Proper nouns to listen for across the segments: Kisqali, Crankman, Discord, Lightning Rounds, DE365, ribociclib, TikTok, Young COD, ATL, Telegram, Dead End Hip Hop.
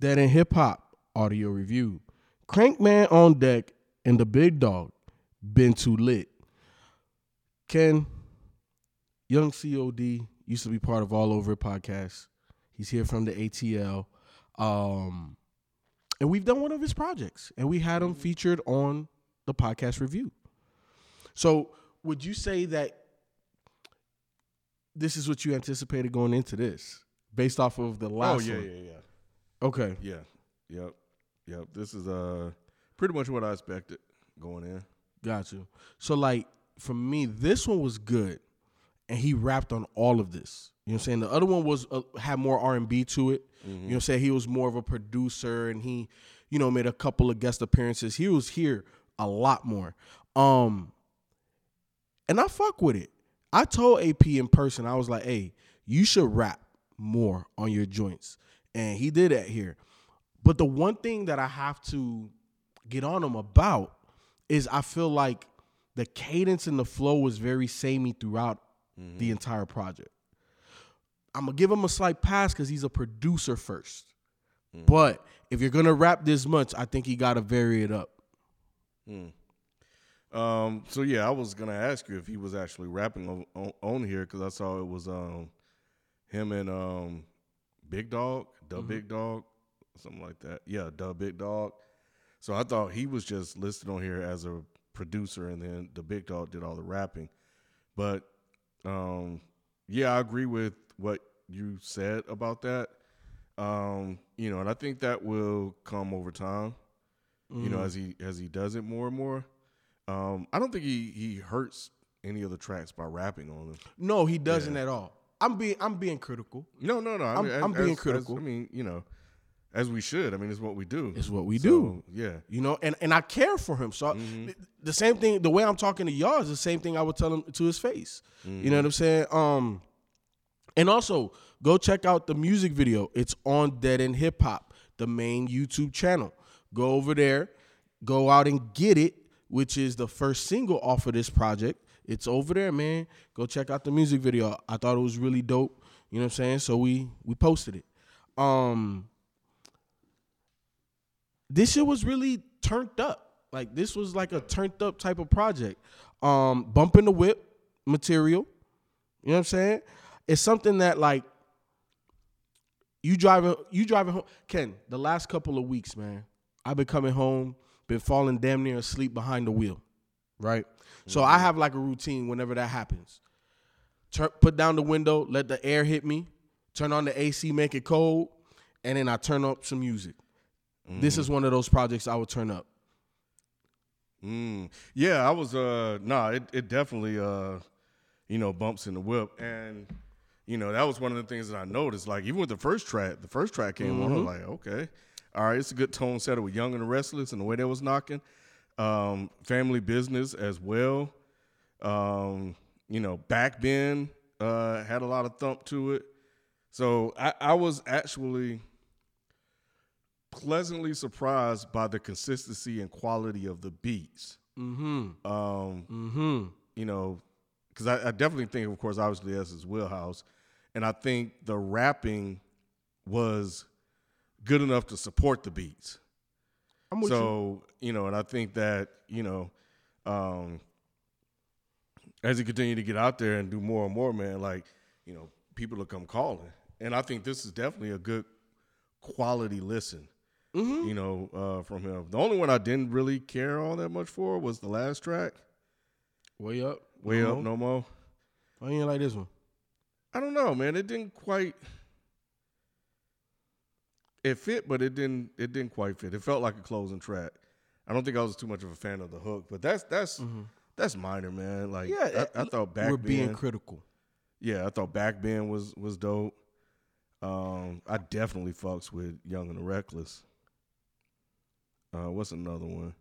Dead End Hip Hop audio review. Crankman on deck and the big dog been too lit. Ken, Young COD, used to be part of All Over Podcast. He's here from the ATL. And we've done one of his projects, and we had him featured on the podcast review. So would you say that this is what you anticipated going into this, based off of the last one? Oh, yeah. Okay. Yeah. Yep. This is pretty much what I expected going in. Got you. So, like, for me, this one was good, and he rapped on all of this. You know what I'm saying? The other one was had more R&B to it. Mm-hmm. You know what I'm saying? He was more of a producer, and he, you know, made a couple of guest appearances. He was here a lot more. And I fuck with it. I told AP in person, I was like, hey, you should rap more on your joints. And he did that here. But the one thing that I have to get on him about is I feel like the cadence and the flow was very samey throughout the entire project. I'm going to give him a slight pass because he's a producer first. Mm. But if you're going to rap this much, I think he got to vary it up. Mm. So, I was going to ask you if he was actually rapping on here because I saw it was him and Big Dog, Big Dog, something like that. Yeah, Big Dog. So I thought he was just listed on here as a producer, and then the Big Dog did all the rapping. But, I agree with what you said about that, and I think that will come over time, as he does it more and more. I don't think he hurts any of the tracks by rapping on them. No, he doesn't at all. I'm being critical. No. I'm being critical. As we should. I mean, it's what we do. Yeah. And I care for him. So the same thing, the way I'm talking to y'all is the same thing I would tell him to his face. Mm-hmm. You know what I'm saying? And also, go check out the music video. It's on Dead End Hip Hop, the main YouTube channel. Go over there. Go out and get it, which is the first single off of this project. It's over there, man. Go check out the music video. I thought it was really dope. You know what I'm saying? So we posted it. This shit was really turned up. Like, this was like a turned up type of project. Bumping the whip material. You know what I'm saying? It's something that, like, you driving home. Ken, the last couple of weeks, man, I've been coming home, been falling damn near asleep behind the wheel, right? Mm-hmm. So I have, like, a routine whenever that happens. Put down the window, let the air hit me, turn on the AC, make it cold, and then I turn up some music. Mm-hmm. This is one of those projects I would turn up. Mm. Yeah, I was, it definitely, bumps in the whip, and... that was one of the things that I noticed. Like, even with the first track came on, I'm like, okay, all right, it's a good tone setter with Young and the Restless and the way that was knocking. Family Business as well. Back Bend had a lot of thump to it. So I was actually pleasantly surprised by the consistency and quality of the beats. Because I definitely think, of course, obviously that's his wheelhouse. And I think the rapping was good enough to support the beats. I'm with you. So, and I think that, as he continued to get out there and do more and more, man, like, people will come calling. And I think this is definitely a good quality listen, from him. The only one I didn't really care all that much for was the last track. Way up, No More. Why you didn't like this one? I don't know, man. It didn't quite. It fit, but it didn't quite fit. It felt like a closing track. I don't think I was too much of a fan of the hook, but that's minor, man. Like, I thought Back Bend. We're being critical. Yeah, I thought Back Bend was dope. I definitely fucks with Young and the Reckless. What's another one?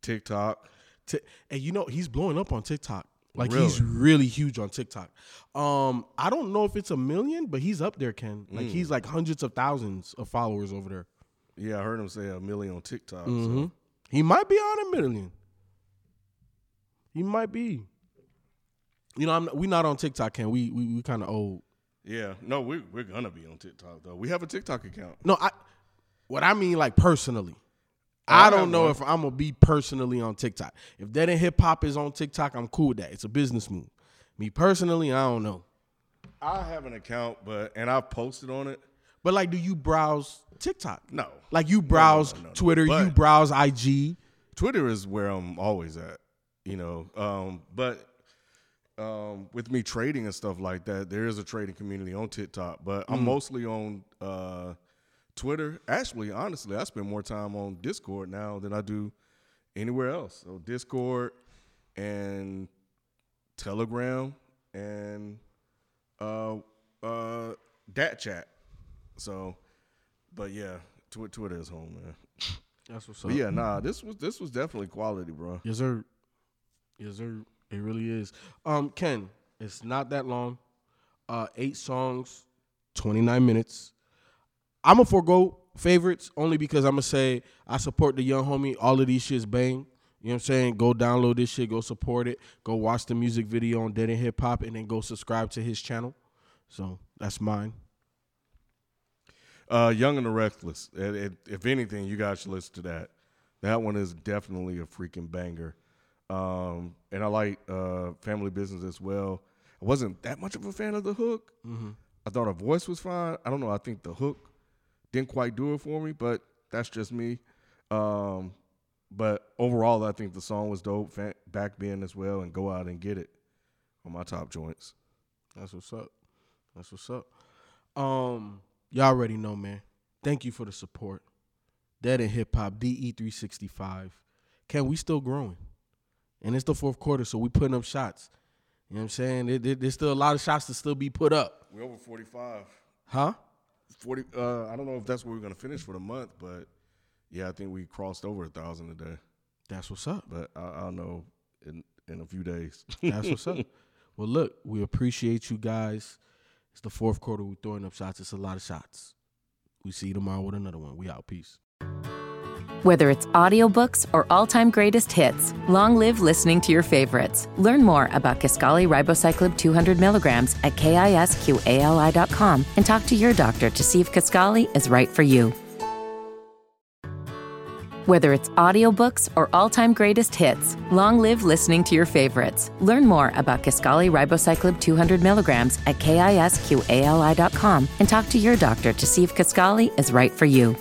TikTok. And you know, he's blowing up on TikTok. Like, really? He's really huge on TikTok. I don't know if it's 1 million, but he's up there, Ken. Like, he's like hundreds of thousands of followers over there. Yeah, I heard him say 1 million on TikTok. Mm-hmm. So. He might be on 1 million. He might be. You know, we're not on TikTok, Ken. We kind of old. Yeah. No, we're going to be on TikTok, though. We have a TikTok account. No, what I mean, like, personally. I don't know if I'm going to be personally on TikTok. If Dead End Hip Hop is on TikTok, I'm cool with that. It's a business move. Me personally, I don't know. I have an account, and I've posted on it. But, like, do you browse TikTok? No. Like, you browse Twitter, you browse IG. Twitter is where I'm always at, you know. With me trading and stuff like that, there is a trading community on TikTok. But I'm mostly on Twitter. Actually, honestly, I spend more time on Discord now than I do anywhere else. So Discord and Telegram and that chat. So, but yeah, Twitter is home, man. That's what's up. But yeah, nah, this was definitely quality, bro. Yes, sir. Yes, sir. It really is. Ken, it's not that long. 8 songs, 29 minutes. I'm going to forego favorites only because I'm going to say I support the young homie. All of these shits bang. You know what I'm saying? Go download this shit. Go support it. Go watch the music video on Dead End Hip Hop and then go subscribe to his channel. So that's mine. Young and the Reckless. If anything, you guys should listen to that. That one is definitely a freaking banger. And I like Family Business as well. I wasn't that much of a fan of the hook. Mm-hmm. I thought her voice was fine. I don't know. I think the hook didn't quite do it for me, but that's just me. But overall, I think the song was dope. Back bend as well, and Go Out and Get It on my top joints. That's what's up. That's what's up. Y'all already know, man. Thank you for the support. Dead End Hip Hop, DE365. Ken, we still growing. And it's the fourth quarter, so we putting up shots. You know what I'm saying? There's still a lot of shots to still be put up. We're over 45. Huh? 40. I don't know if that's where we're going to finish for the month, but, yeah, I think we crossed over 1,000 today. That's what's up. But I'll know in a few days. That's what's up. Well, look, we appreciate you guys. It's the fourth quarter. We're throwing up shots. It's a lot of shots. We see you tomorrow with another one. We out. Peace. Whether it's audiobooks or all-time greatest hits, long live listening to your favorites. Learn more about Kisqali ribociclib 200 milligrams at KISQALI.com and talk to your doctor to see if Kisqali is right for you. Whether it's audiobooks or all-time greatest hits, long live listening to your favorites. Learn more about Kisqali ribociclib 200 milligrams at KISQALI.com and talk to your doctor to see if Kisqali is right for you.